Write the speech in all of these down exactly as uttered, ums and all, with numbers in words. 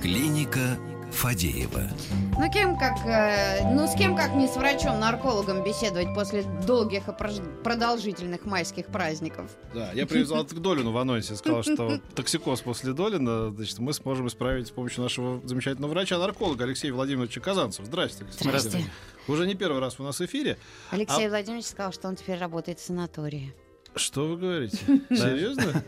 Клиника Фадеева. Ну, кем как, ну с кем как не с врачом-наркологом беседовать после долгих и продолжительных майских праздников. Да, я привязал к Долину в анонсе, сказал, что токсикоз после Долина, значит, мы сможем исправить с помощью нашего замечательного врача-нарколога Алексея Владимировича Казанцева. Здрасте, Алексей Владимирович. Уже не первый раз у нас в эфире. Алексей а... Владимирович сказал, что он теперь работает в санатории. Что вы говорите? Серьезно?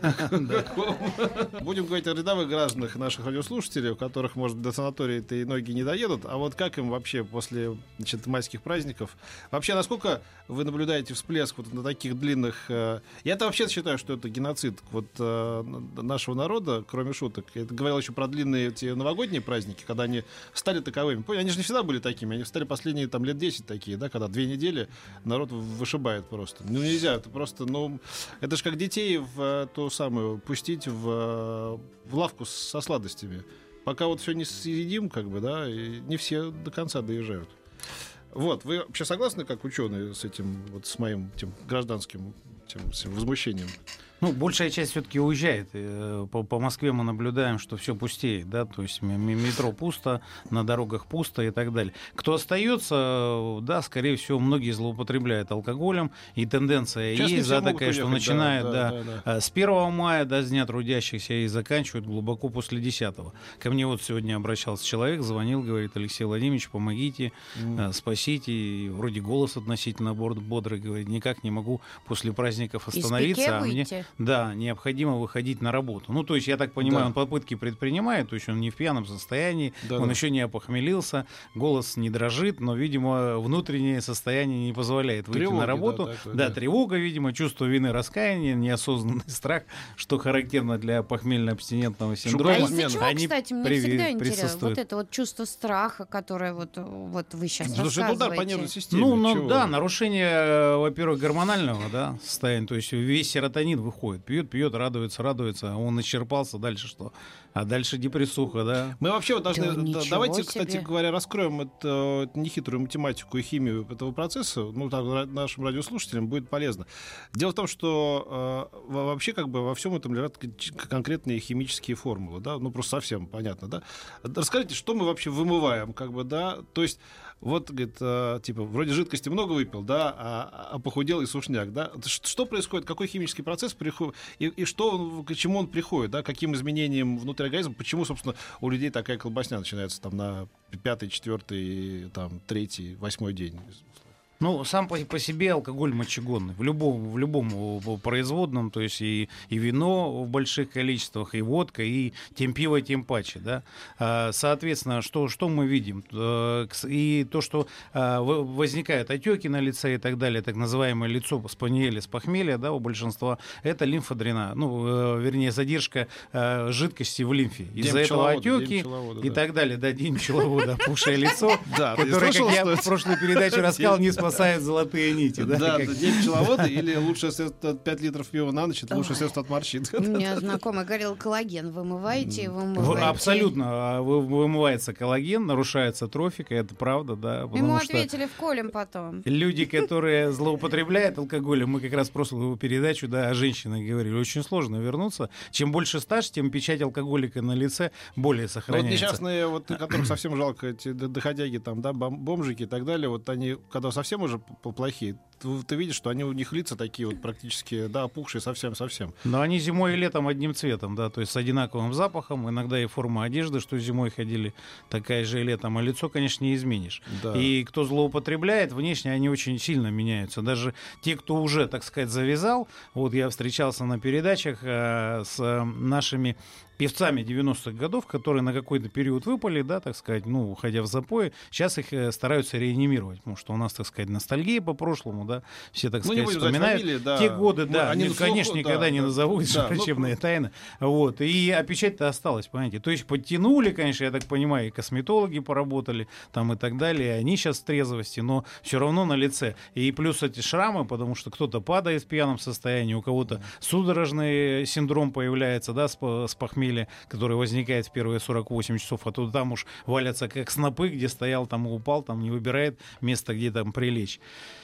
Будем говорить о рядовых гражданах наших радиослушателей, у которых, может быть, до санатория-то и ноги не доедут. А вот как им вообще после майских праздников? Вообще, насколько вы наблюдаете всплеск вот на таких длинных... Я-то вообще считаю, что это геноцид вот нашего народа, кроме шуток. Я говорил еще про длинные эти новогодние праздники, когда они стали таковыми. Они же не всегда были такими. Они стали последние там, лет десять такие, да, когда две недели народ вышибает просто. Ну, нельзя. Это просто... ну, это же как детей в ту самую пустить в, в лавку со сладостями. Пока вот все не съедим, как бы, да, и не все до конца доезжают. Вот, вы вообще согласны, как ученые, с этим, вот с моим тем, гражданским тем, с возмущением? Ну, большая часть все-таки уезжает. По, по Москве мы наблюдаем, что все пустеет, да, то есть метро пусто, на дорогах пусто и так далее. Кто остается, да, скорее всего, многие злоупотребляют алкоголем, и тенденция сейчас есть, да, такая, уехать, что начинают, да, да, да, да. с первого мая, да, с дня трудящихся, и заканчивают глубоко после десятого. Ко мне вот сегодня обращался человек, звонил, говорит: Алексей Владимирович, помогите, mm. спасите, и вроде голос относительно бодрый, говорит, никак не могу после праздников остановиться, а мне... Да, необходимо выходить на работу. Ну, то есть, я так понимаю, да. он попытки предпринимает, то есть он не в пьяном состоянии, да, он да. еще не опохмелился, голос не дрожит, но, видимо, внутреннее состояние не позволяет выйти Тревоги, на работу. Да, такой, да, да, тревога, видимо, чувство вины, раскаяния, неосознанный страх, что характерно для похмельно-абстинентного синдрома. А из-за чего, они, кстати, мне при... всегда интересно, вот это вот чувство страха, которое вот, вот вы сейчас ну, рассказываете. Удар по нервной системе. Ну, ну да, нарушение, во-первых, гормонального да, состояния, то есть весь серотонин выходит. Пьет, пьет, радуется, радуется, он исчерпался, дальше что? А дальше депрессуха, да? Мы вообще вот должны... Да, давайте, себе. кстати говоря, раскроем эту, эту нехитрую математику и химию этого процесса, ну, там, нашим радиослушателям будет полезно. Дело в том, что э, вообще как бы во всем этом лежат конкретные химические формулы, да? Ну, просто совсем понятно, да? Расскажите, что мы вообще вымываем, как бы, да? То есть, вот, говорит, э, типа, вроде жидкости много выпил, да, а, а похудел и сушняк, да? Что происходит, какой химический процесс при И, и что он, к чему он приходит, да, каким изменениям внутри организма, почему, собственно, у людей такая колбасня начинается там, на пятый, четвертый, там, третий, восьмой день. Ну, сам по, по себе алкоголь мочегонный. В любом, в любом производном, то есть и, и вино в больших количествах, и водка, и тем пиво, тем паче. Да? Соответственно, что, что мы видим? И то, что возникают отеки на лице и так далее, так называемое лицо спаниеля, с похмелья, да, у большинства, это лимфодрена. Ну, вернее, задержка жидкости в лимфе. Из-за этого отеки и да. так далее. Да, день пчеловода, опухшее лицо, которое, как я в прошлой передаче рассказал, не спасает. Спасают золотые нити, да? Да, как... день пчеловода или лучшее средство от пять литров пива на ночь, это лучшее средство от морщин. У меня знакомый говорил, коллаген вымываете, вымываете. Абсолютно вымывается коллаген, нарушается трофика, это правда, да. Ему ответили вколем потом. Люди, которые злоупотребляют алкоголем, мы как раз в прошлую передачу, да, о женщинах говорили, очень сложно вернуться. Чем больше стаж, тем печать алкоголика на лице более сохраняется. Вот несчастные, вот, которых совсем жалко, эти доходяги, там, да, бомжики и так далее, вот они, когда совсем уже плохие. Ты, ты видишь, что они у них лица такие вот практически, да, опухшие совсем-совсем. Но они зимой и летом одним цветом, да, то есть с одинаковым запахом, иногда и форма одежды, что зимой ходили, такая же и летом, а лицо, конечно, не изменишь. Да. И кто злоупотребляет, внешне они очень сильно меняются. Даже те, кто уже, так сказать, завязал, вот я встречался на передачах э, с э, нашими певцами девяностых годов, которые на какой-то период выпали, да, так сказать, ну, уходя в запои, сейчас их э, стараются реанимировать, потому что у нас, так сказать, ностальгия по прошлому, да, Да, все, так ну, сказать, вспоминают фамилии, да. те годы, да, они, ну, конечно, слуху, никогда да, не да, назовут, да, врачебная ну... тайна, вот, и а печать-то осталась, понимаете, то есть подтянули, конечно, я так понимаю, и косметологи поработали, там, и так далее, они сейчас в трезвости, но все равно на лице, и плюс эти шрамы, потому что кто-то падает в пьяном состоянии, у кого-то судорожный синдром появляется, да, с, с похмелья, автомобиля, который возникает в первые сорок восемь часов, а то там уж валятся как снопы, где стоял, там и упал, там не выбирает место, где там прилечь.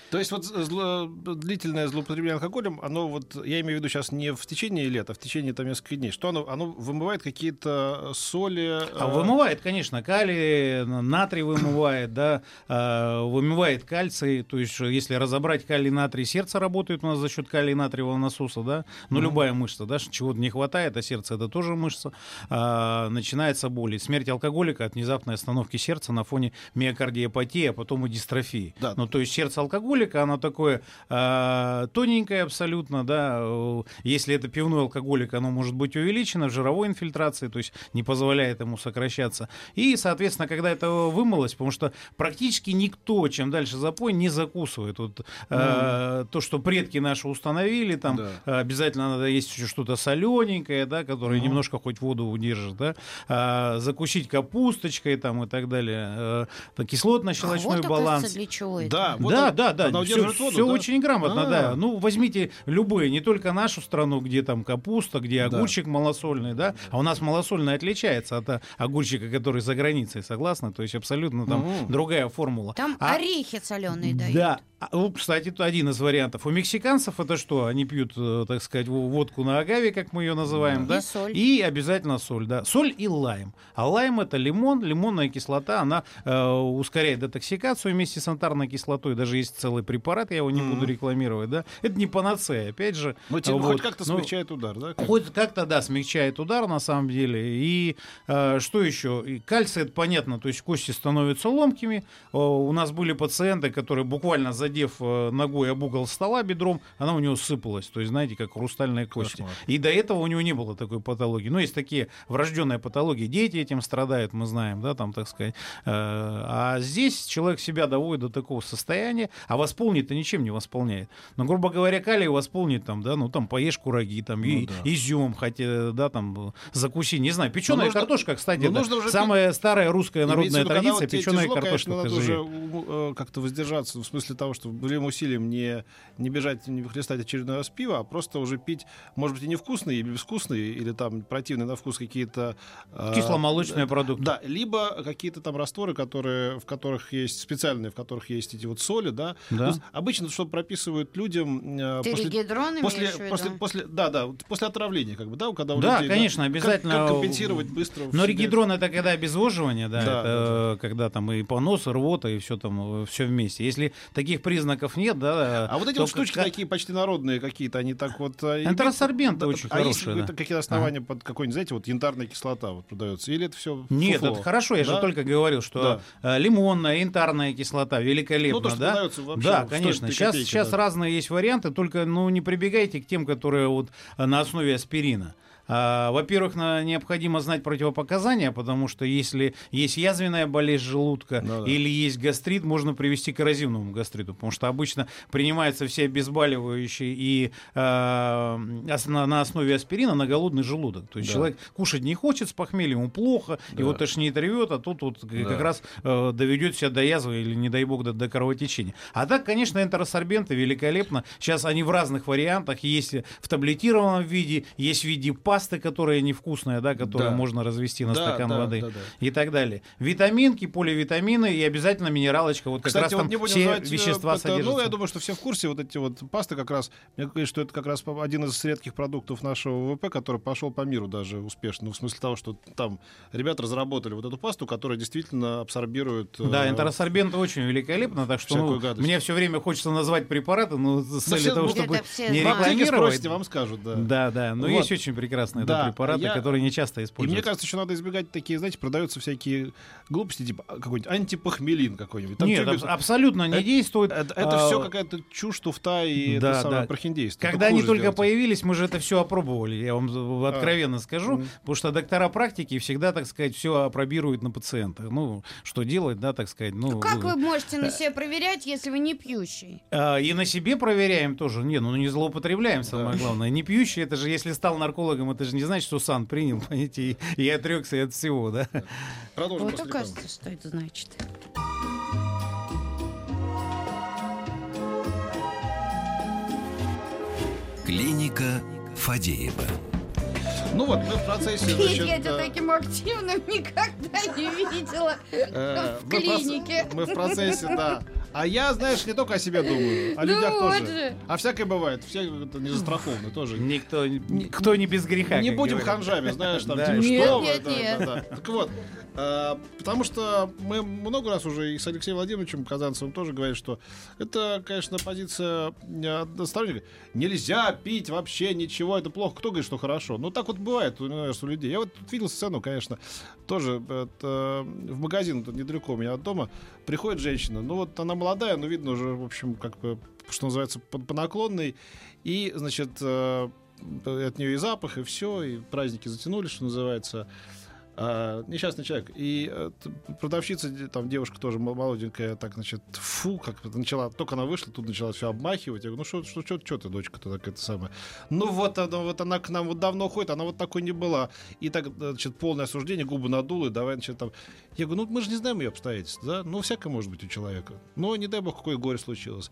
То есть вот зло, длительное злоупотребление алкоголем, оно вот, я имею в виду сейчас не в течение лет, а в течение там нескольких дней, что оно, оно вымывает какие-то соли? А вымывает, конечно, калий, натрий вымывает, да, вымывает кальций, то есть если разобрать калий, натрий, сердце работает у нас за счет калия натриевого насоса, да, ну mm-hmm. любая мышца, да, чего-то не хватает, а сердце это тоже мышца, а, начинается боль. И смерть алкоголика от внезапной остановки сердца на фоне миокардиопатии, а потом и дистрофии. Да. Ну то есть сердце алкоголика, оно такое э, тоненькое абсолютно, да. Если это пивной алкоголик, оно может быть увеличено в жировой инфильтрации, то есть не позволяет ему сокращаться. И, соответственно, когда это вымылось, потому что практически никто, чем дальше запой, не закусывает. Вот, э, mm. То, что предки наши установили, там да. обязательно надо есть что-то солененькое, да, которое mm. немножко хоть воду удержит, да. Э, закусить капусточкой там, и так далее. Э, кислотно-щелочной а вот, баланс. Для чего это? Да, вот да, он... да, да. Да, все, все да? очень грамотно, А-а-а. да. Ну, возьмите любые, не только нашу страну, где там капуста, где огурчик да. малосольный, да, а у нас малосольный отличается от огурчика, который за границей, согласны? То есть абсолютно там У-у-у. другая формула. Там а... орехи соленые дают. Да. А, кстати, один из вариантов. У мексиканцев это что? Они пьют, так сказать, водку на агаве, как мы ее называем, да? да? И соль. И обязательно соль, да. Соль и лайм. А лайм — это лимон, лимонная кислота, она э, ускоряет детоксикацию вместе с антарной кислотой. Даже есть целый препарат, я его не mm-hmm. буду рекламировать, да? Это не панацея, опять же. Но типа, вот, хоть как-то но... смягчает удар, да? Как-то. Хоть как-то, да, смягчает удар, на самом деле. И э, что еще? И кальций, это понятно, то есть кости становятся ломкими. О, у нас были пациенты, которые буквально за задев ногой об угол стола бедром, она у него сыпалась, то есть, знаете, как хрустальные кости. Кошмар. И до этого у него не было такой патологии. Но есть такие врожденные патологии, дети этим страдают, мы знаем, да, там, так сказать. А здесь человек себя доводит до такого состояния, а восполнит-то ничем не восполняет. Но, грубо говоря, калий восполнит, там, да, ну, там, поешь кураги, там, ну, и, да. изюм, хотя, да, там, закуси, не знаю, печеная нужно, картошка, кстати, да, уже... самая старая русская народная виду, традиция, печеная тяжело, картошка. Конечно, надо уже как-то воздержаться, в смысле того, что былым усилием не, не бежать, не хлестать очередной раз пива, а просто уже пить, может быть, и невкусные, и безвкусные, или там противные на вкус какие-то... Э, кисломолочные продукты. Да, либо какие-то там растворы, которые, в которых есть специальные, в которых есть эти вот соли, да. да. Ну, обычно, что прописывают людям... Э, Теригидрон после, после, после, после, да, да, после отравления, как бы, да, когда у да, людей... Конечно, да, обязательно. Как, как компенсировать быстро... Но ригидрон — это когда обезвоживание, да, да, это, да, когда там и понос, и рвота, и все там, все вместе. Если таких признаков нет, да. А вот эти вот штучки как... такие почти народные какие-то, они так вот... Энтеросорбенты да, очень а хорошие. А есть да. какие-то основания а. под какой-нибудь, знаете, вот янтарная кислота вот продается? Или это все Нет, фуфло? Это хорошо, я да? же только говорил, что да. лимонная, янтарная кислота великолепно, ну, то, что да? продается вообще. Да, конечно. Сейчас, копейки, сейчас да. разные есть варианты, только ну, не прибегайте к тем, которые вот на основе аспирина. Во-первых, необходимо знать противопоказания, потому что если есть язвенная болезнь желудка ну, да. или есть гастрит, можно привести к эрозивному гастриту, потому что обычно принимаются все обезболивающие и э, на основе аспирина на голодный желудок. То есть да. человек кушать не хочет, с похмелья ему плохо, да. его тошнит, рвет, а тут вот да. как раз э, доведет себя до язвы или, не дай бог, до, до кровотечения. А так, конечно, энтеросорбенты великолепно. Сейчас они в разных вариантах. Есть в таблетированном виде, есть в виде пар, пасты, которая невкусная, да, которую да. можно развести на да, стакан да, воды да, да. и так далее. Витаминки, поливитамины и обязательно минералочка. Вот Кстати, как раз вот там не будем все знать, вещества это, содержатся. Ну, я думаю, что все в курсе. Вот эти вот пасты как раз, мне кажется, что это как раз один из редких продуктов нашего ВВП, который пошел по миру даже успешно. Ну, в смысле того, что там ребята разработали вот эту пасту, которая действительно абсорбирует... Да, энтеросорбенты э, очень великолепно, так что ну, мне все время хочется назвать препараты, но с целью того, чтобы не рекламировать. Спросите, вам скажут, да. Да, да, но вот. Есть очень прекрасно. Да, препараты, я... которые не часто используются. И мне кажется, еще надо избегать такие, знаете, продаются всякие глупости, типа какой-нибудь антипохмелин какой-нибудь. Там Нет, человек... абсолютно не действует. Это, это а... все какая-то чушь, туфта и да, да. прохиндейство. Когда они только делается. Появились, мы же это все опробовали, я вам откровенно а. скажу, mm-hmm. потому что доктора практики всегда, так сказать, все опробируют на пациентах. Ну, что делать, да, так сказать. Ну, как вы можете на себе проверять, если вы не пьющий? А, и на себе проверяем тоже. Не, ну не злоупотребляем, самое главное. Не пьющий, это же, если стал наркологом, это же не значит, что сан принял, понимаете, и, и отрекся от всего, да? Продолжим. Вот кажется, что это значит. Клиника Фадеева. Ну вот, мы в процессе... Педиатра таким активным никогда не видела в клинике. Мы в процессе, да. А я, знаешь, не только о себе думаю, о людях тоже. А всякое бывает, все не застрахованы тоже. Никто кто не без греха. Не будем ханжами, знаешь, там, что вы. Так вот, потому что мы много раз уже и с Алексеем Владимировичем Казанцевым тоже говорили, что это, конечно, позиция односторонняя. Нельзя пить вообще ничего, это плохо. Кто говорит, что хорошо? Ну, так вот бывает у людей. Я вот видел сцену, конечно, тоже в магазин недалеко у меня от дома. Приходит женщина, ну вот она молодая, но видно уже, в общем, как бы, что называется, по, по наклонной. И, значит, э, от нее и запах, и все, и праздники затянули, что называется. Э, несчастный человек. И э, продавщица, там девушка тоже молоденькая, так, значит, фу, как начала, только она вышла, тут начала все обмахивать. Я говорю, ну что ты, дочка-то такая-то самая. Ну вот она, вот она к нам вот давно ходит, она вот такой не была. И так, значит, полное осуждение, губы надулы, давай, значит, там... Я говорю, ну мы же не знаем ее обстоятельств, да? Ну, всякое может быть у человека. Но не дай бог, какое горе случилось.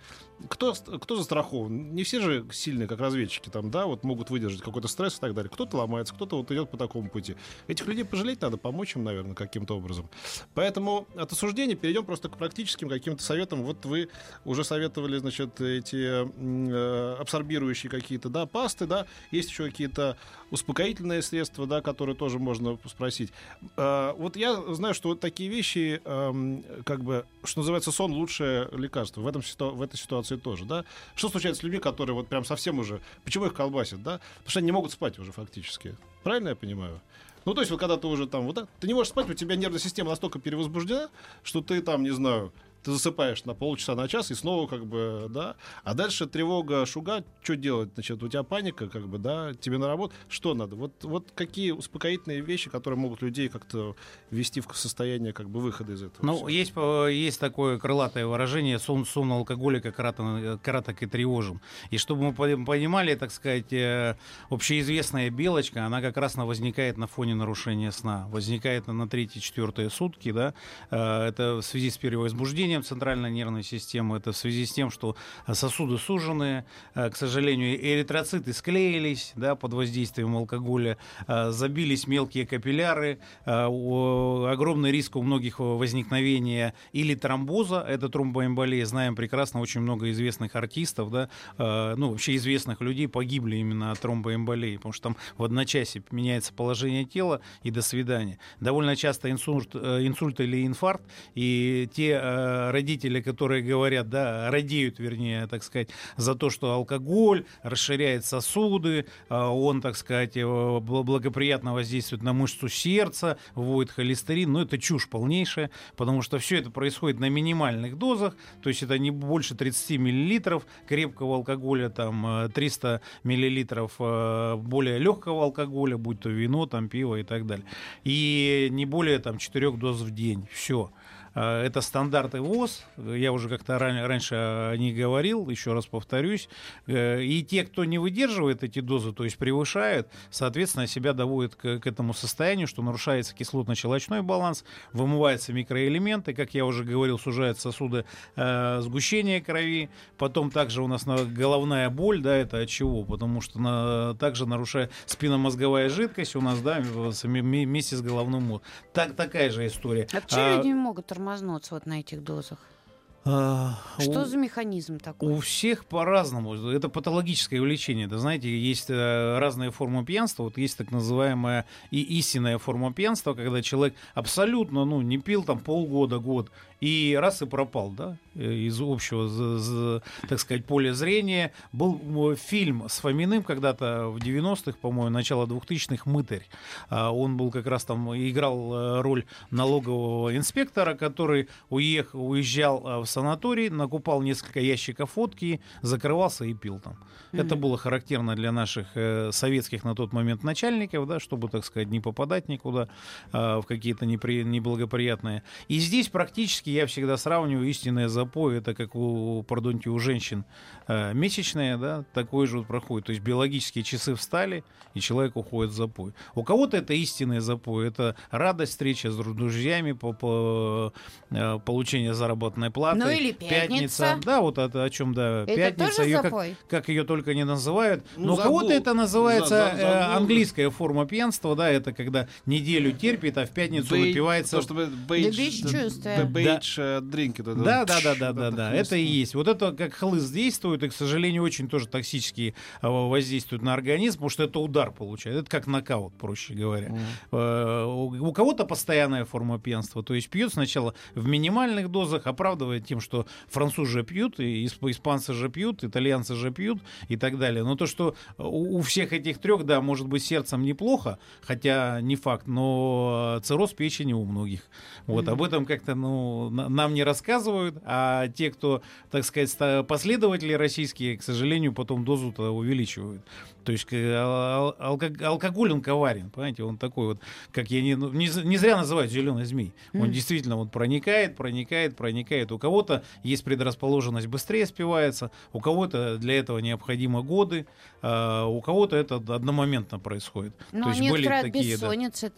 Кто, кто застрахован? Не все же сильные, как разведчики, там, да, вот могут выдержать какой-то стресс и так далее. Кто-то ломается, кто-то вот идет по такому пути. Этих людей пожалеть надо, помочь им, наверное, каким-то образом. Поэтому от осуждения перейдем просто к практическим каким-то советам. Вот вы уже советовали, значит, эти э, абсорбирующие какие-то, да, пасты, да. Есть еще какие-то успокоительные средства, да, которые тоже можно спросить. Э, вот я знаю, что такие вещи, эм, как бы, что называется, сон — лучшее лекарство. В, этом, в этой ситуации тоже, да? Что случается с людьми, которые вот прям совсем уже... Почему их колбасят, да? Потому что они не могут спать уже фактически. Правильно я понимаю? Ну, то есть, вот когда ты уже там... Вот, да, ты не можешь спать, у тебя нервная система настолько перевозбуждена, что ты там, не знаю... Ты засыпаешь на полчаса, на час, и снова как бы, да. А дальше тревога, шуга, что делать? Значит, у тебя паника, как бы, да, тебе на работу. Что надо? Вот, вот какие успокоительные вещи, которые могут людей как-то ввести в состояние, как бы, выхода из этого? Ну, есть, есть такое крылатое выражение: сон, сон алкоголика краток и тревожен. И чтобы мы понимали, так сказать, общеизвестная белочка, она как раз возникает на фоне нарушения сна. Возникает на третьи-четвертые сутки, да. Это в связи с перевозбуждением центральной нервной системы, это в связи с тем, что сосуды сужены, к сожалению, эритроциты склеились, да, под воздействием алкоголя, забились мелкие капилляры, огромный риск у многих возникновения или тромбоза, это тромбоэмболия, знаем прекрасно, очень много известных артистов, да, ну, вообще известных людей погибли именно от тромбоэмболии, потому что там в одночасье меняется положение тела и до свидания. Довольно часто инсульт, инсульт или инфаркт, и те родители, которые говорят, да, радеют, вернее, так сказать, за то, что алкоголь расширяет сосуды, он, так сказать, благоприятно воздействует на мышцу сердца, вводит холестерин, но это чушь полнейшая, потому что все это происходит на минимальных дозах, то есть это не больше тридцать миллилитров крепкого алкоголя, там триста миллилитров более легкого алкоголя, будь то вино, там пиво и так далее, и не более там четырех доз в день, все. Это стандарты ВОЗ, я уже как-то ран- раньше о них говорил, еще раз повторюсь. И те, кто не выдерживает эти дозы, то есть превышает, соответственно, себя доводит к, к этому состоянию, что нарушается кислотно-щелочной баланс, вымываются микроэлементы, как я уже говорил, сужают сосуды, э, сгущения крови. Потом также у нас головная боль, да, это от чего? Потому что на, также нарушает спинномозговая жидкость у нас, да, вместе с головным мозгом. Так, такая же история. А почему а... люди не могут тормозить? Мазнуться вот на этих дозах? Что у, за механизм такой? У всех по-разному. Это патологическое увлечение. Да, знаете, есть э, разные формы пьянства. Вот есть так называемая и истинная форма пьянства, когда человек абсолютно, ну, не пил там полгода, год, и раз и пропал, да, из общего, так сказать, поля зрения. Был фильм с Фоминым когда-то в девяностых, по-моему, начало двухтысячных, «Мытарь». Он был как раз там, играл роль налогового инспектора, который уехал, уезжал в санаторий, накупал несколько ящиков водки, закрывался и пил там. Mm-hmm. Это было характерно для наших советских на тот момент начальников, да, чтобы, так сказать, не попадать никуда в какие-то непри... неблагоприятные. И здесь практически я всегда сравниваю истинное запой, это как у, пардоньте, у женщин месячные, да, такое же вот проходит. То есть биологические часы встали, и человек уходит в запой. У кого-то это истинное запой, это радость, встреча с друзьями, по, по, получение заработной платы. Ну или пятница. пятница. Да, вот это, о чем, да, это пятница. Тоже ее, как, как ее только не называют. Ну, но кого-то это называется за, за, за э, английская форма пьянства, да, это когда неделю терпит, а в пятницу Бей, напивается. Бейдж-дринки. Да, да, да, да, да, да. Это и есть. Вот это как хлыст действует, и, к сожалению, очень тоже токсически воздействует на организм, потому что это удар получает. Это как нокаут, проще говоря. Mm. У кого-то постоянная форма пьянства. То есть пьют сначала в минимальных дозах, оправдывает тем, что французы же пьют, и испанцы же пьют, итальянцы же пьют и так далее. Но то, что у всех этих трех, да, может быть, сердцем неплохо, хотя не факт, но цирроз печени у многих. Вот, mm-hmm. Об этом как-то, ну, нам не рассказывают, а те, кто, так сказать, последователи российские, к сожалению, потом дозу-то увеличивают. То есть ал- ал- алкоголь, он коварен, понимаете, он такой вот, как я не, не, не зря называю зеленый змей. Он mm-hmm. действительно вот проникает, проникает, проникает. У кого-то есть предрасположенность, быстрее спивается, у кого-то для этого необходимо годы, а у кого-то это одномоментно происходит. Но некоторые от бессонницы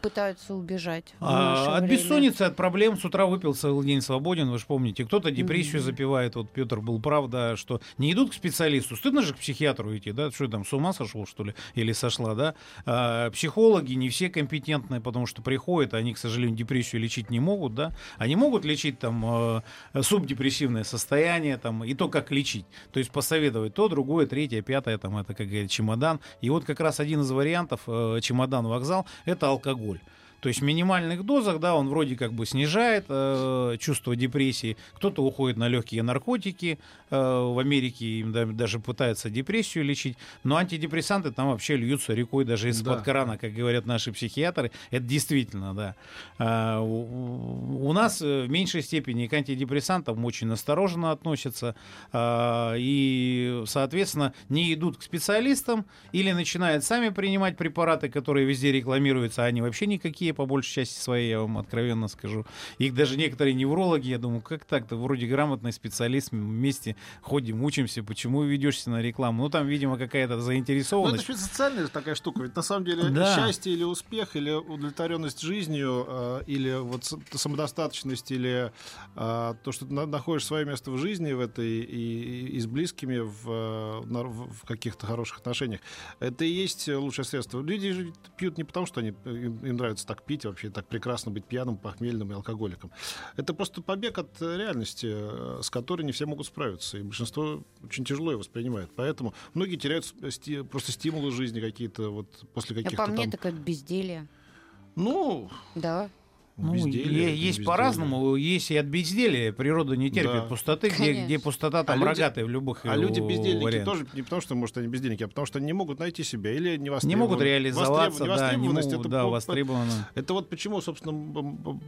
пытаются убежать. А, от бессонницы, от проблем, с утра выпил целый день свободен, вы же помните. Кто-то депрессию mm-hmm. запивает, вот Петр был прав, да, что не идут к специалисту, стыдно же к психиатру идти, да, что там, с ума сошел, что ли, или сошла, да. А, психологи не все компетентные, потому что приходят, они, к сожалению, депрессию лечить не могут, да. Они могут лечить там э, субдепрессивное состояние, там, и то, как лечить. То есть посоветовать то, другое, третье, пятое, там, это, как говорят, чемодан. И вот как раз один из вариантов э, чемодан-вокзал — это алкоголь. То есть в минимальных дозах, да, он вроде как бы снижает э, чувство депрессии. Кто-то уходит на легкие наркотики. Э, в Америке им да, даже пытаются депрессию лечить. Но антидепрессанты там вообще льются рекой, даже из-под да. крана, как говорят наши психиатры. Это действительно, да. А, у, у нас в меньшей степени к антидепрессантам очень осторожно относятся. А, и, соответственно, не идут к специалистам или начинают сами принимать препараты, которые везде рекламируются, а они вообще никакие по большей части своей, я вам откровенно скажу. Их даже некоторые неврологи, я думаю, как так-то, вроде грамотный специалист, вместе ходим, учимся, почему ведешься на рекламу? Ну, там, видимо, какая-то заинтересованность. Ну, это же социальная такая штука, ведь на самом деле да. счастье или успех, или удовлетворенность жизнью, или вот самодостаточность, или то, что ты находишь свое место в жизни в этой, и, и с близкими в, в каких-то хороших отношениях, это и есть лучшее средство. Люди же пьют не потому, что они, им нравится так пить, вообще так прекрасно быть пьяным, похмельным и алкоголиком. Это просто побег от реальности, с которой не все могут справиться. И большинство очень тяжело его воспринимает. Поэтому многие теряют сти- просто стимулы жизни какие-то вот после каких-то. А по мне, там... так это безделье. Ну. Да. Ну, безделие, есть безделие. По-разному, есть и от безделия. Природа не терпит да. пустоты, где, где пустота, там а рогатая в любых вариантах. А люди бездельники вариантов. Тоже не потому, что, может, они бездельники, а потому, что они не могут найти себя или не востребованы. Не могут реализоваться, да, не могут, это, да, востребованы. Это вот почему, собственно,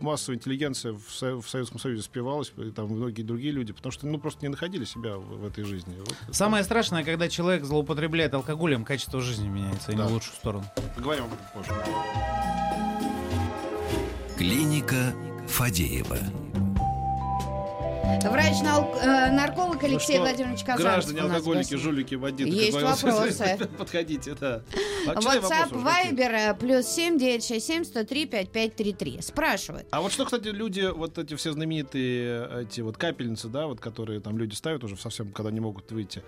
массовая интеллигенция в, Со- в Советском Союзе спивалась, и там многие другие люди, потому что, ну, просто не находили себя в, в этой жизни. Вот. Самое страшное, когда человек злоупотребляет алкоголем, качество жизни меняется, да. и на лучшую сторону. Поговорим об этом позже. Клиника Фадеева. Врач-нарколог Алексей ну Владимирович Казанцев. Граждане, алкоголики, жулики, бандиты. Есть вопросы. Подходите, да. WhatsApp, Viber, плюс семь девятьсот шестьдесят семь сто три пятьдесят пять тридцать три. Спрашивают. А вот что, кстати, люди, вот эти все знаменитые эти вот капельницы, да, вот которые там люди ставят уже совсем, когда не могут выйти.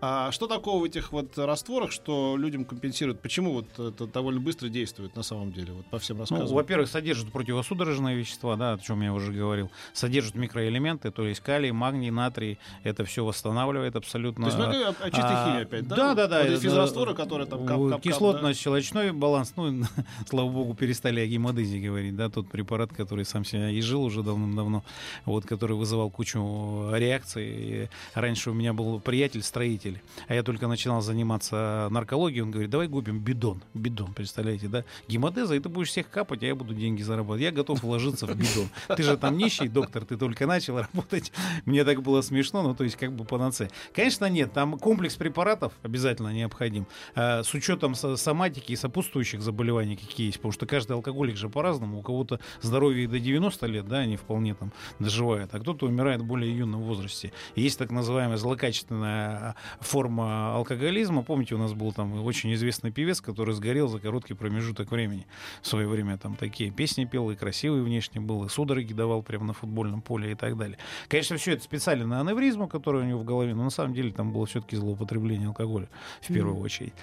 А что такого в этих вот растворах, что людям компенсируют? Почему вот это довольно быстро действует на самом деле? Вот по всем рассказам. Ну, во-первых, содержат противосудорожные вещества, да, о чем я уже говорил. Содержат микроэлементы, то есть калий, магний, натрий, это все восстанавливает абсолютно. То есть мы говорим о чистой химии опять, да? Да, да, да. Вот эти физрастворы, которые там кап-кап-кап. Кислотно-щелочной баланс, ну, слава богу, перестали о гемодезе говорить, да, тот препарат, который сам себя изжил уже давным-давно, вот, который вызывал кучу реакций. Раньше у меня был приятель-строитель, а я только начинал заниматься наркологией, он говорит, давай купим бидон, бидон, представляете, да, гемодеза, и ты будешь всех капать, а я буду деньги зарабатывать. Я готов вложиться в бидон. Ты же там нищий, доктор, ты только начал работать. Мне так было смешно, ну, то есть как бы панацея. Конечно, нет, там комплекс препаратов обязательно необходим, с учетом соматики и сопутствующих заболеваний, какие есть, потому что каждый алкоголик же по-разному, у кого-то здоровье и до девяноста лет, да, они вполне там доживают, а кто-то умирает в более юном возрасте. Есть так называемая злокачественная форма алкоголизма, помните, у нас был там очень известный певец, который сгорел за короткий промежуток времени, в свое время там такие песни пел, и красивый внешне был, и судороги давал прямо на футбольном поле и так далее. Конечно, все это специально на аневризму, которая у него в голове, но на самом деле там было все-таки злоупотребление алкоголя в первую mm-hmm. очередь.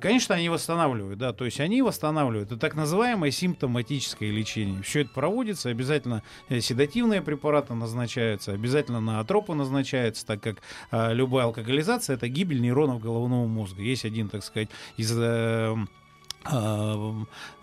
Конечно, они восстанавливают, да, то есть они восстанавливают, это так называемое симптоматическое лечение. Все это проводится, обязательно седативные препараты назначаются, обязательно ноотропы назначаются, так как а, любая алкоголизация — это гибель нейронов головного мозга. Есть один, так сказать, из... А, а,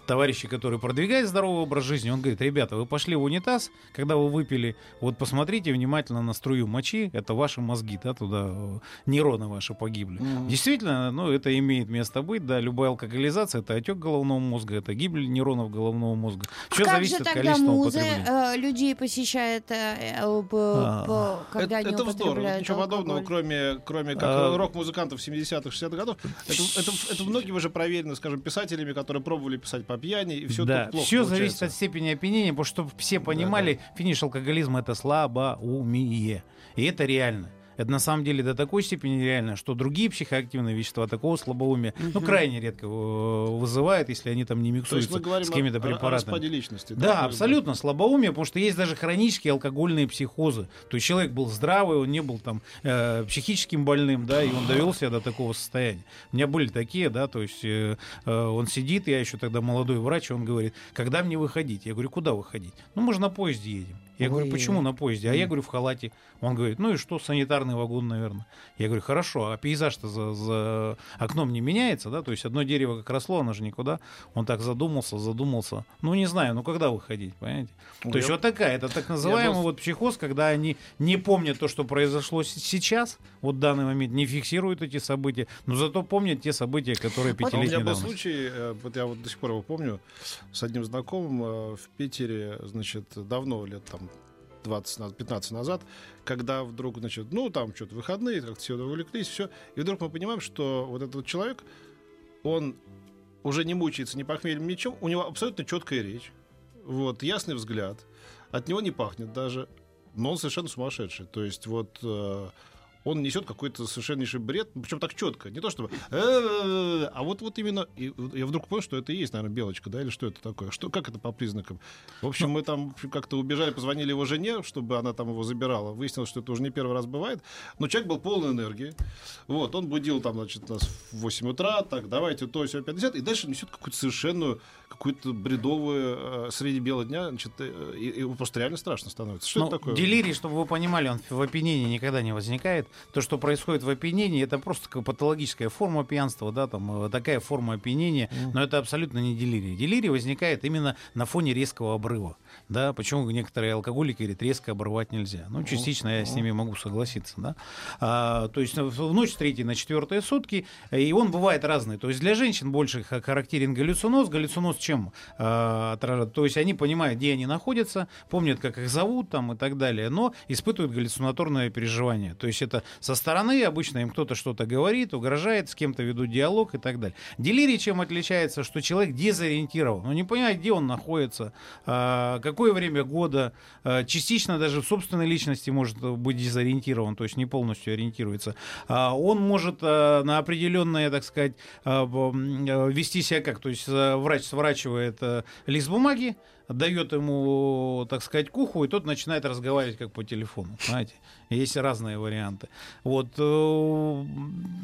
товарищи, которые продвигают здоровый образ жизни, он говорит: ребята, вы пошли в унитаз, когда вы выпили, вот посмотрите внимательно на струю мочи, это ваши мозги, да, туда нейроны ваши погибли. Mm-hmm. Действительно, ну, это имеет место быть, да, любая алкоголизация — это отек головного мозга, это гибель нейронов головного мозга. Все а зависит от количества употребления. Как же тогда музы людей посещает, когда это, они это употребляют? Ничего подобного, кроме, кроме как а... рок-музыкантов семидесятых, шестидесятых годов. Это, это, это многим уже проверено, скажем, писателями, которые пробовали писать по пьяни, и все, да, плохо все получается. Зависит от степени опьянения, потому что, чтобы все понимали, да, да. финиш алкоголизма — это слабоумие, и это реально. Это на самом деле до такой степени реально, что другие психоактивные вещества такого слабоумия угу. ну, крайне редко вызывают, если они там не миксуются с какими-то препаратами. О распаде личности, да, да, абсолютно слабоумие, потому что есть даже хронические алкогольные психозы. То есть человек был здравый, он не был там э, психическим больным, да, и он довел себя до такого состояния. У меня были такие, да, то есть э, э, он сидит, я еще тогда молодой врач, он говорит: когда мне выходить? Я говорю: куда выходить? Ну, мы же на поезде едем. Я Ой. говорю: почему на поезде? А я говорю: в халате. Он говорит: ну и что, санитарный вагон, наверное. Я говорю: хорошо, а пейзаж-то за, за окном не меняется, да? То есть одно дерево как росло, оно же никуда. Он так задумался, задумался. Ну не знаю, ну когда выходить, понимаете? То я... есть вот такая, это так называемый просто... вот психоз, когда они не помнят то, что произошло сейчас, вот в данный момент, не фиксируют эти события, но зато помнят те события, которые пятилетней давности. У меня был случай, вот я вот до сих пор его помню, с одним знакомым в Питере, значит, давно, лет там двадцать-пятнадцать назад, когда вдруг, значит, ну, там что-то выходные, как-то все увлеклись, все, и вдруг мы понимаем, что вот этот вот человек, он уже не мучается ни похмельем, ничем, у него абсолютно четкая речь, вот, ясный взгляд, от него не пахнет даже, но он совершенно сумасшедший, то есть вот... Э- он несет какой-то совершеннейший бред, причем так четко, не то чтобы, а вот, вот именно, и я вдруг понял, что это и есть, наверное, белочка, да, или что это такое, что, как это по признакам. В общем, мы там как-то убежали, позвонили его жене, чтобы она там его забирала, выяснилось, что это уже не первый раз бывает, но человек был полон энергии, вот, он будил там, значит, нас в восемь утра, так, давайте, то, все, пятьдесят, и дальше несет какую-то совершенную, какую-то бредовую среди бела дня, значит, и, и просто реально страшно становится. Что ну, это такое? Делирий, чтобы вы понимали, он в опьянении никогда не возникает. То, что происходит в опьянении, это просто патологическая форма пьянства, да, там такая форма опьянения, но это абсолютно не делирий. Делирий возникает именно на фоне резкого обрыва. Да, почему некоторые алкоголики говорят: резко обрывать нельзя. Ну, частично я с ними могу согласиться. Да? А, то есть в ночь с третьей на четвертые сутки, и он бывает разный. То есть для женщин больше характерен галлюциноз. Галлюциноз чем а, отражает? То есть они понимают, где они находятся, помнят, как их зовут там, и так далее, но испытывают галлюцинаторное переживание. То есть это со стороны обычно им кто-то что-то говорит, угрожает, с кем-то ведут диалог и так далее. Делирий чем отличается? Что человек дезориентирован. Он не понимает, где он находится, а, какое время года, частично даже в собственной личности может быть дезориентирован, то есть не полностью ориентируется. Он может на определенное, так сказать, вести себя как, то есть врач сворачивает лист бумаги, дает ему, так сказать, к уху, и тот начинает разговаривать как по телефону, понимаете? Есть разные варианты. Вот.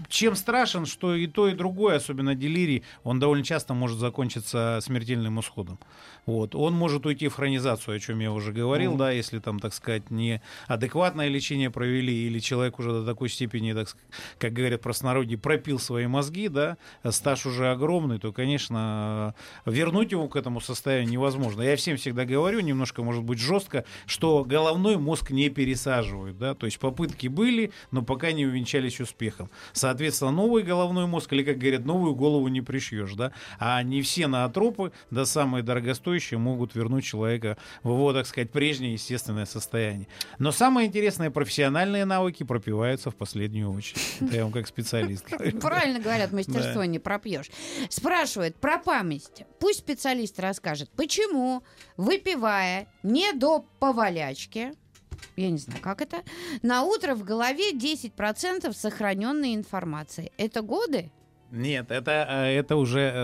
Чем страшен, что и то, и другое, особенно делирий, он довольно часто может закончиться смертельным исходом. Вот. Он может уйти в хронизацию, о чем я уже говорил, mm-hmm. да, если там, так сказать, неадекватное лечение провели, или человек уже до такой степени, так, как говорят в простонародье, пропил свои мозги, да, стаж уже огромный, то, конечно, вернуть его к этому состоянию невозможно. Я всем всегда говорю, немножко, может быть, жестко, что головной мозг не пересаживают, да, то есть попытки были, но пока не увенчались успехом. Соответственно, новый головной мозг, или, как говорят, новую голову не пришьешь, да? А не все ноотропы, да, самые дорогостоящие, могут вернуть человека в его, так сказать, прежнее естественное состояние. Но самое интересное, профессиональные навыки пропиваются в последнюю очередь. Это я вам как специалист говорю. Правильно говорят, мастерство не пропьешь. Спрашивают про память. Пусть специалист расскажет, почему, выпивая не до повалячки, я не знаю, как это, на утро в голове десять процентов сохраненной информации. Это годы? Нет, это, это уже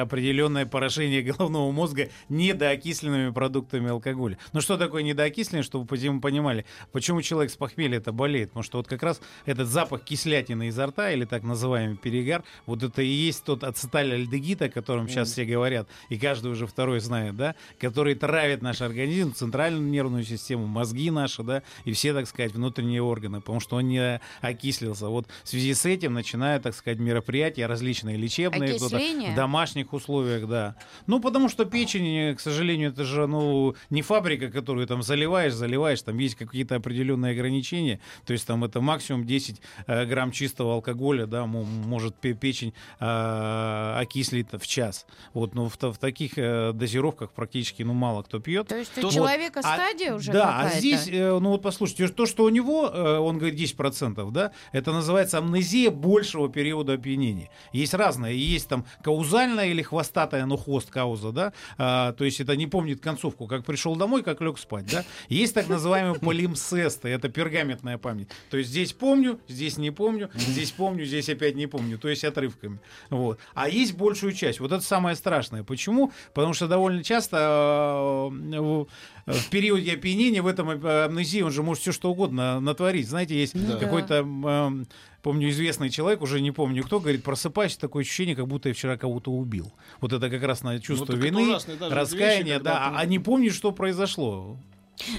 определенное поражение головного мозга недоокисленными продуктами алкоголя. Ну что такое недоокисленное, чтобы мы понимали, почему человек с похмелья-то болеет? Потому что вот как раз этот запах кислятины изо рта, или так называемый перегар, вот это и есть тот ацетальальдегид, о котором сейчас все говорят, и каждый уже второй знает, да, который травит наш организм, центральную нервную систему, мозги наши, да, и все, так сказать, внутренние органы, потому что он не окислился. Вот в связи с этим начинают, так сказать, мероприятия различные лечебные, в домашних условиях, да. Ну, потому что печень, к сожалению, это же, ну, не фабрика, которую там заливаешь, заливаешь, там есть какие-то определенные ограничения, то есть там это максимум десять э, грамм чистого алкоголя, да, может печень э, окислить в час. Вот, но в, в таких э, дозировках практически, ну, мало кто пьет. То есть у человека вот, стадия а, уже да, какая-то? Да, а здесь, э, ну, вот послушайте, то, что у него, э, он говорит, десять процентов, да, это называется амнезия большего периода опьянения. Есть разные, есть там каузальная или хвостатая, но хвост кауза, да, а, то есть это не помнит концовку, как пришел домой, как лег спать, да. Есть так называемые полимпсесты, это пергаментная память, то есть здесь помню, здесь не помню, здесь помню, здесь опять не помню, то есть отрывками, вот. А есть большую часть, вот это самое страшное, почему? Потому что довольно часто в, в периоде опьянения, в этом амнезии, он же может все что угодно натворить, знаете, есть да. какой-то... Помню, известный человек, уже не помню кто, говорит, просыпаешься, такое ощущение, как будто я вчера кого-то убил. Вот это как раз на чувство ну, вины, ужасный, раскаяние, вещи, да, а не помню, что произошло.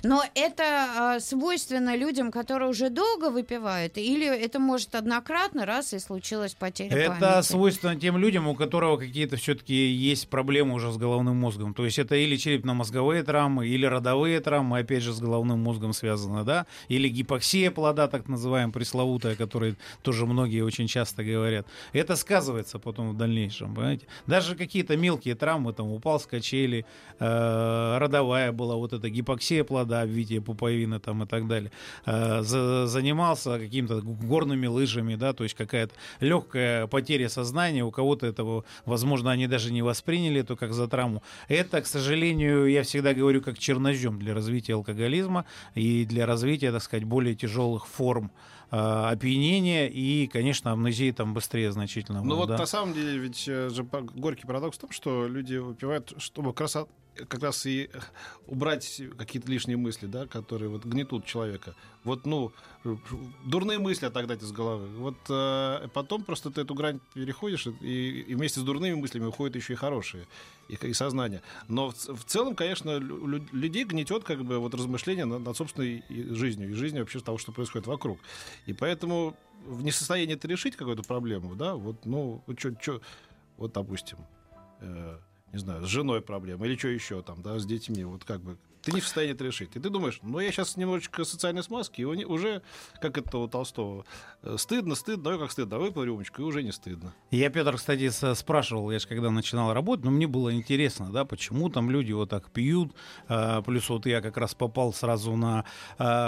Но это э, свойственно людям, которые уже долго выпивают, или это может однократно раз и случилась потеря это памяти? Это свойственно тем людям, у которого какие-то все-таки есть проблемы уже с головным мозгом. То есть это или черепно-мозговые травмы, или родовые травмы, опять же с головным мозгом связано, да, или гипоксия плода, так называемая пресловутая, о которой тоже многие очень часто говорят. Это сказывается потом в дальнейшем, понимаете? Даже какие-то мелкие травмы, там упал с качели, э, родовая была вот эта гипоксия плода, обвитие пуповины там и так далее, занимался какими-то горными лыжами, да, то есть какая-то легкая потеря сознания, у кого-то этого, возможно, они даже не восприняли это как за травму. Это, к сожалению, я всегда говорю, как чернозем для развития алкоголизма и для развития, так сказать, более тяжелых форм опьянения и, конечно, амнезии там быстрее значительно. Ну вот да. На самом деле ведь же горький парадокс в том, что люди выпивают, чтобы красоту как раз и убрать какие-то лишние мысли, да, которые вот гнетут человека. Вот, ну, дурные мысли отогнать из головы. Вот э, потом просто ты эту грань переходишь, и, и вместе с дурными мыслями уходят еще и хорошие, и, и сознание. Но в, в целом, конечно, лю, людей гнетет как бы вот размышления над, над собственной жизнью, и жизнью вообще того, что происходит вокруг. И поэтому в несостоянии это решить какую-то проблему, да, вот, ну, чё, чё, вот, допустим, э, не знаю, с женой проблемы или что еще там, да, с детьми, вот как бы ты не в состоянии это решить. И ты думаешь, ну я сейчас немножечко социальной смазки, и уже, как это у Толстого, стыдно, стыдно, ой, как стыдно, выпил рюмочку, и уже не стыдно. Я, Петр, кстати, спрашивал, я же когда начинал работать, но мне было интересно, да, почему там люди вот так пьют, плюс вот я как раз попал сразу на,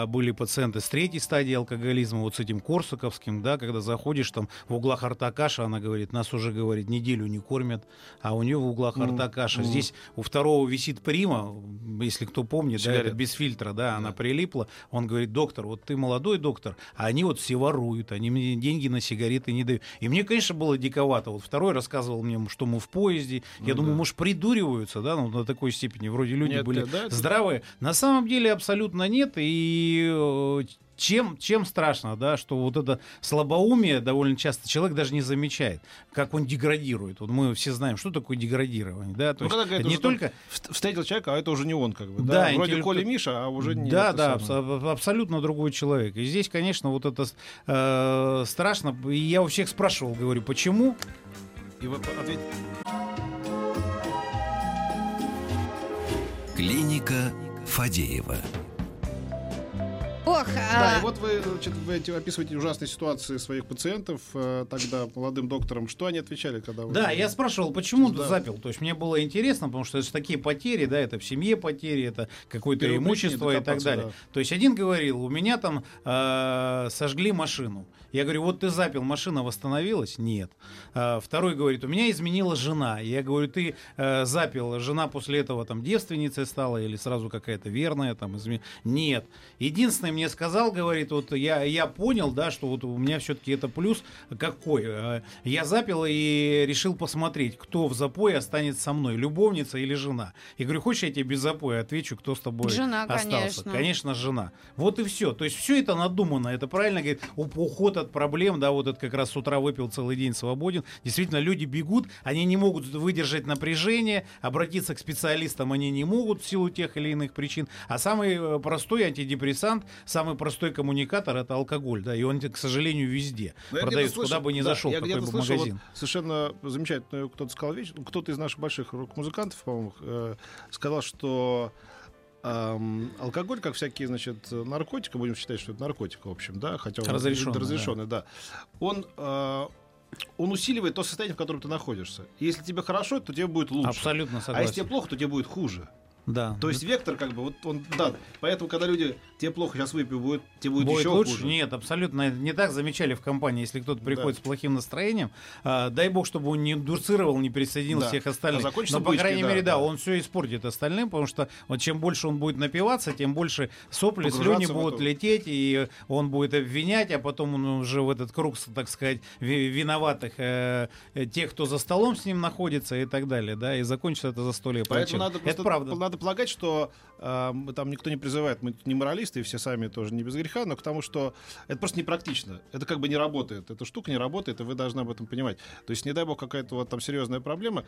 были пациенты с третьей стадии алкоголизма, вот с этим Корсаковским, да, когда заходишь, там в углах рта каша, она говорит, нас уже, говорит, неделю не кормят, а у нее в углах mm. рта каша. Mm. Здесь у второго висит прима, если кто помнит, да, это без фильтра, да, да, она прилипла. Он говорит, доктор, вот ты молодой доктор, а они вот все воруют, они мне деньги на сигареты не дают. И мне, конечно, было диковато. Вот второй рассказывал мне, что мы в поезде. Ну, я да. думаю, может, придуриваются, да, ну, на такой степени. Вроде люди нет, были да, здравые. Да. На самом деле абсолютно нет, и... Чем, чем страшно, да, что вот это слабоумие довольно часто человек даже не замечает, как он деградирует. Вот мы все знаем, что такое деградирование. Да? То ну, есть, когда это не только... встретил человека, а это уже не он, как бы. Да, да? Вроде интеллект... Коля Миша, а уже не да, да, аб- абсолютно другой человек. И здесь, конечно, вот это э- страшно. И я у всех спрашивал, говорю, почему? И вы ответите. Клиника Фадеева. Ох, Ох, да, а... и вот вы, значит, вы описываете ужасные ситуации своих пациентов тогда молодым доктором. Что они отвечали, когда вы... Да, я спрашивал, почему да. запил. То есть мне было интересно, потому что это же такие потери, да, это в семье потери, это какое-то имущество и так далее. Да. То есть один говорил, у меня там э, сожгли машину. Я говорю, вот ты запил, машина восстановилась? Нет. А, второй говорит, у меня изменила жена. Я говорю, ты э, запил, жена после этого там девственницей стала или сразу какая-то верная там измен... Нет. Единственное, мне сказал, говорит, вот я, я понял, да, что вот у меня все-таки это плюс какой. Я запил и решил посмотреть, кто в запое останется со мной, любовница или жена. Я говорю, хочешь, я тебе без запоя отвечу, кто с тобой жена, остался? Конечно. Конечно, жена. Вот и все. То есть все это надумано. Это правильно, говорит, уход от проблем, да, вот это как раз с утра выпил, целый день свободен. Действительно, люди бегут, они не могут выдержать напряжение, обратиться к специалистам они не могут в силу тех или иных причин. А самый простой антидепрессант, самый простой коммуникатор — это алкоголь, да, и он, к сожалению, везде но продается, слышал, куда бы ни да, зашел, какой бы слышал, магазин. Вот, совершенно замечательно, кто-то сказал вещь, кто-то из наших больших рок-музыкантов, по-моему, э, сказал, что алкоголь, как всякие, значит, наркотики, будем считать, что это наркотик, в общем, да, хотя он разрешенный, разрешенный да. да, он, э, он усиливает то состояние, в котором ты находишься. Если тебе хорошо, то тебе будет лучше. Абсолютно согласен. А если тебе плохо, то тебе будет хуже. Да. То есть вектор, как бы, вот он да. Поэтому, когда люди, тебе плохо, сейчас выпью, будет, тебе будет, будет еще лучше. Хуже. Нет, абсолютно не так замечали в компании. Если кто-то приходит да. с плохим настроением, а, дай бог, чтобы он не индуцировал, не присоединил да. всех остальных. А но, по бычки, крайней да, мере, да, да, он все испортит остальным, потому что вот, чем больше он будет напиваться, тем больше сопли, слюни будут лететь, и он будет обвинять, а потом он уже в этот круг, так сказать, виноватых э, тех, кто за столом с ним находится и так далее, да, и закончится это застолье. Надо это правда. Надо полагать, что э, там никто не призывает, мы не моралисты, и все сами тоже не без греха, но к тому, что это просто непрактично, это как бы не работает, эта штука не работает, и вы должны об этом понимать. То есть, не дай бог, какая-то вот там серьезная проблема,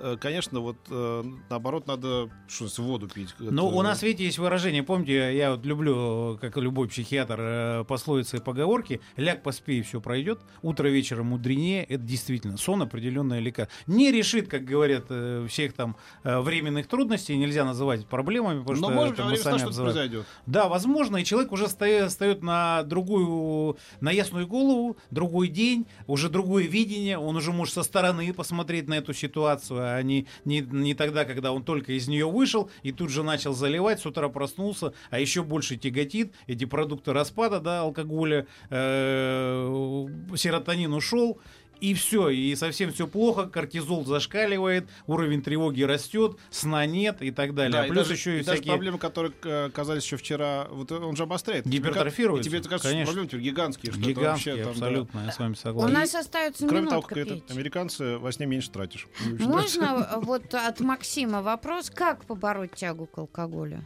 э, конечно, вот э, наоборот, надо что, воду пить. Ну, это... у нас, видите, есть выражение, помните, я вот люблю, как любой психиатр, э, пословицы и поговорки, ляг поспи и все пройдет, утро вечера мудренее, это действительно сон определенное лекарство. Не решит, как говорят, э, всех там э, временных трудностей, нельзя называть проблемами, потому но что может, это мы сами что обзываем. Да, возможно, и человек уже встает на другую, на ясную голову, другой день, уже другое видение, он уже может со стороны посмотреть на эту ситуацию, а не, не, не тогда, когда он только из нее вышел и тут же начал заливать, с утра проснулся, а еще больше тяготит, эти продукты распада, да, алкоголя, э, серотонин ушел, и все, и совсем все плохо, кортизол зашкаливает, уровень тревоги растет, сна нет и так далее. Да, а плюс даже, еще и всякие... даже проблемы, которые казались еще вчера, вот он же обостряет. Гипертрофируется. Тебе это кажется, что проблемы теперь гигантские. Что гигантские, вообще, абсолютно, там, да. я с вами согласен. У нас остается минутка. Кроме того, как это, американцы во сне меньше тратишь. Можно вот от Максима вопрос, как побороть тягу к алкоголю?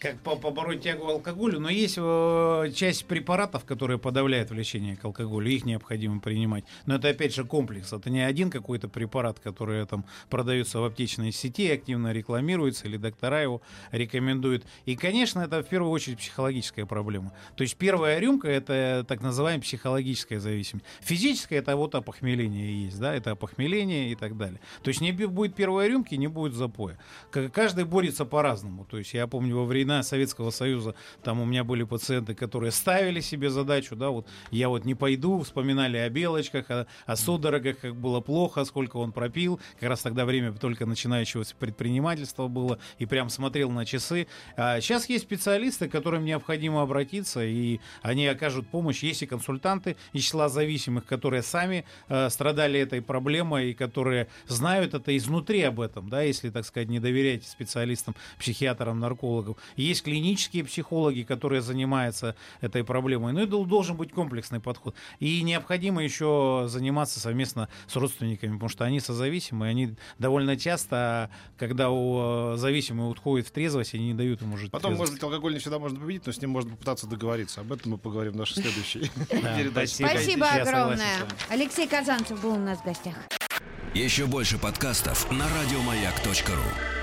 Как побороть тягу к алкоголю, но есть э, часть препаратов, которые подавляют влечение к алкоголю, их необходимо принимать. Но это опять же комплекс, это не один какой-то препарат, который там продается в аптечной сети, активно рекламируется или доктора его рекомендуют. И, конечно, это в первую очередь психологическая проблема. То есть первая рюмка — это так называемая психологическая зависимость. Физическая — это вот опохмеление есть, да, это опохмеление и так далее. То есть не будет первой рюмки, не будет запоя. Каждый борется по-разному. То есть я помню, во времена Советского Союза, там у меня были пациенты, которые ставили себе задачу, да, вот я вот не пойду, вспоминали о белочках, о, о судорогах, как было плохо, сколько он пропил, как раз тогда время только начинающегося предпринимательства было, и прям смотрел на часы. А сейчас есть специалисты, к которым необходимо обратиться, и они окажут помощь, есть и консультанты из числа зависимых, которые сами э, страдали этой проблемой, и которые знают это изнутри об этом, да, если, так сказать, не доверяете специалистам, психиатрам, наркологам. Есть клинические психологи, которые занимаются этой проблемой. Но это должен быть комплексный подход. И необходимо еще заниматься совместно с родственниками, потому что они созависимые. Они довольно часто, когда у зависимый уходит в трезвость, они не дают ему жить. Потом, может быть, алкоголь не всегда можно победить, но с ним можно попытаться договориться. Об этом мы поговорим в нашей следующей передаче. Спасибо огромное. Алексей Казанцев был у нас в гостях. Еще больше подкастов на радиомаяк точка ру.